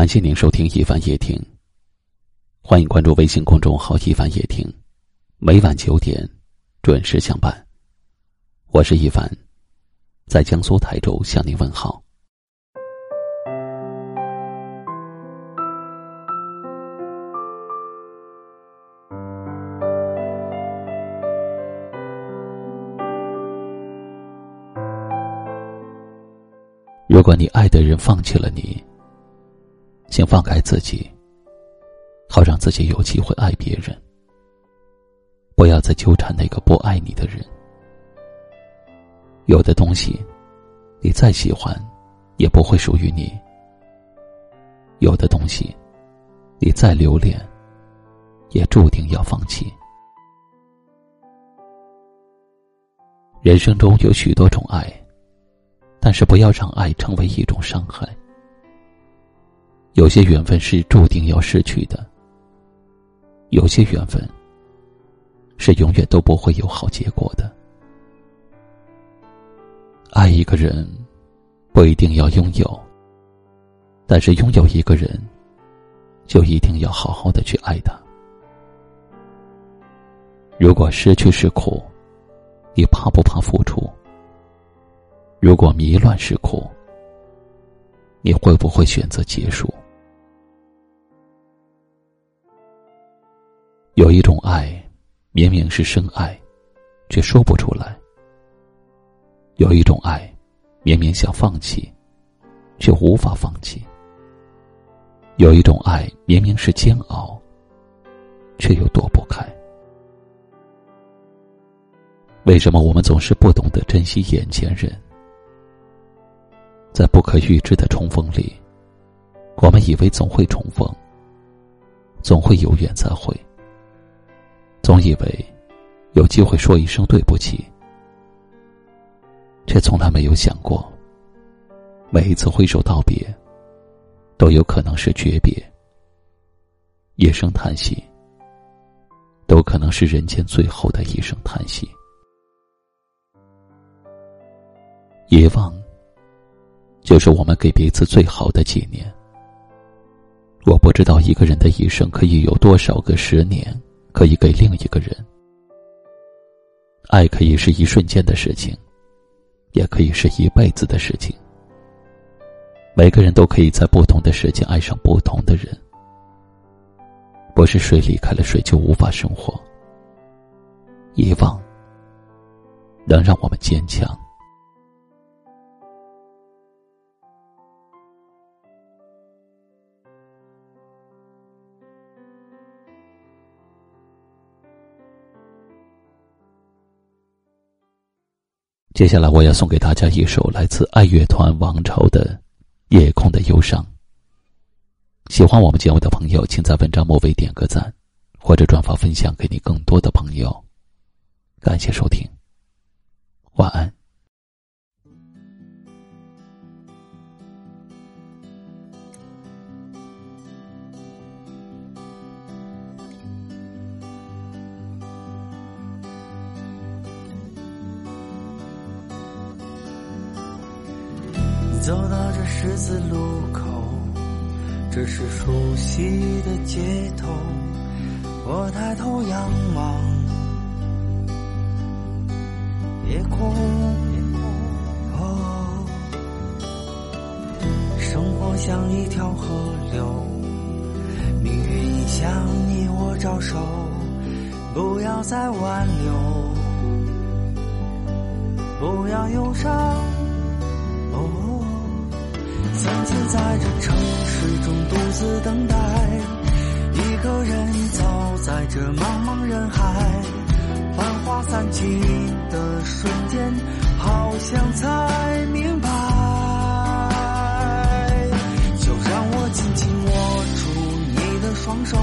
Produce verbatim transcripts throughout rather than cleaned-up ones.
感谢您收听一帆夜听，欢迎关注微信公众号一帆夜听，每晚九点准时相伴。我是一帆，在江苏台州向您问好。如果你爱的人放弃了你，请放开自己，好让自己有机会爱别人。不要再纠缠那个不爱你的人。有的东西你再喜欢也不会属于你，有的东西你再留恋也注定要放弃。人生中有许多种爱，但是不要让爱成为一种伤害。有些缘分是注定要失去的，有些缘分是永远都不会有好结果的。爱一个人不一定要拥有，但是拥有一个人就一定要好好的去爱他。如果失去是苦，你怕不怕付出？如果迷乱是苦，你会不会选择结束？有一种爱，明明是深爱，却说不出来；有一种爱，明明想放弃，却无法放弃；有一种爱，明明是煎熬，却又躲不开。为什么我们总是不懂得珍惜眼前人？在不可预知的重逢里，我们以为总会重逢，总会有缘再会，总以为有机会说一声对不起，却从来没有想过，每一次挥手道别都有可能是诀别，一声叹息都可能是人间最后的一声叹息。遗忘就是我们给彼此最好的纪念。我不知道一个人的一生可以有多少个十年可以给另一个人。爱可以是一瞬间的事情，也可以是一辈子的事情。每个人都可以在不同的时间爱上不同的人。不是水离开了水就无法生活。遗忘能让我们坚强。接下来我要送给大家一首来自爱乐团王朝的《夜空的忧伤》。喜欢我们节目的朋友，请在文章末尾点个赞，或者转发分享给你更多的朋友。感谢收听，晚安。走到这十字路口，这是熟悉的街头，我抬头仰望夜空，哦，生活像一条河流，命运向你我招手，不要再挽留，不要忧伤。曾经在这城市中独自等待，一个人走在这茫茫人海，繁华散尽的瞬间，好像才明白。就让我紧紧握住你的双手，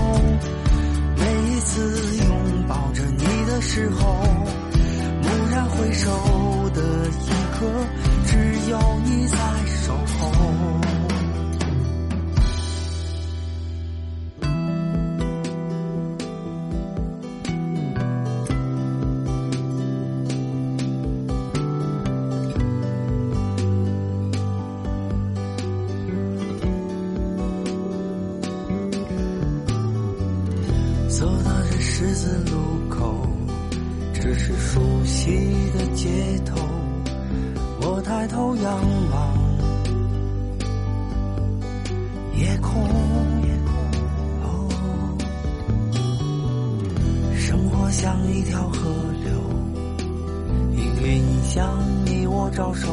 每一次拥抱着你的时候，蓦然回首的一刻，只有你在守候。字路口，只是熟悉的街头。我抬头仰望夜空，哦，生活像一条河流，命运向你我招手，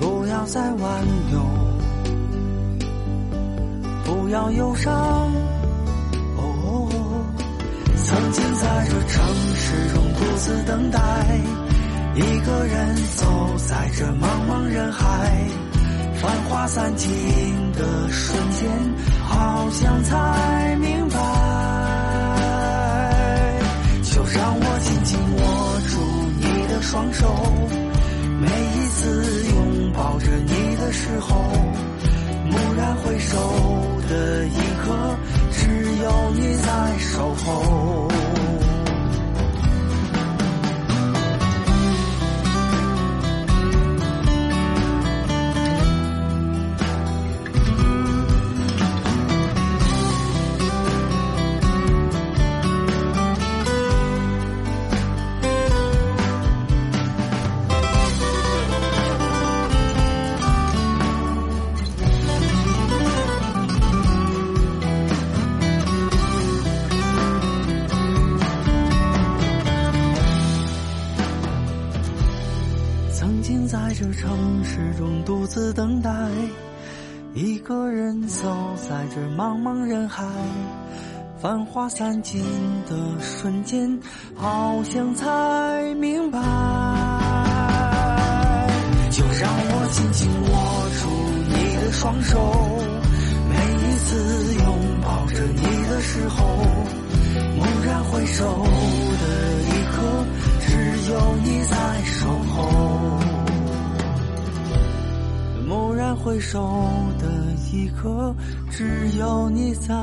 不要再挽留，不要忧伤。曾经在这城市中独自等待，一个人走在这茫茫人海，繁华散尽的瞬间，好像才明白。就让我紧紧握住你的双手，每一次拥抱着你的时候，蓦然回首的一刻，只有你在守候。独自等待，一个人走在这茫茫人海，繁华散尽的瞬间，好像才明白。就让我紧紧握住你的双手，每一次拥抱着你的时候，蓦然回首的一刻，只有你在守候。蓦然回首的一刻，只有你在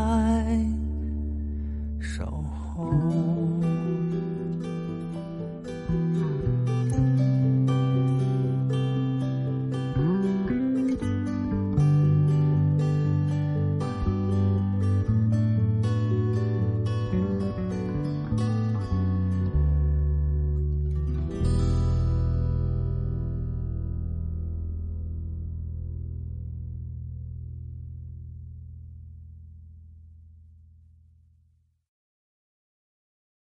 守候。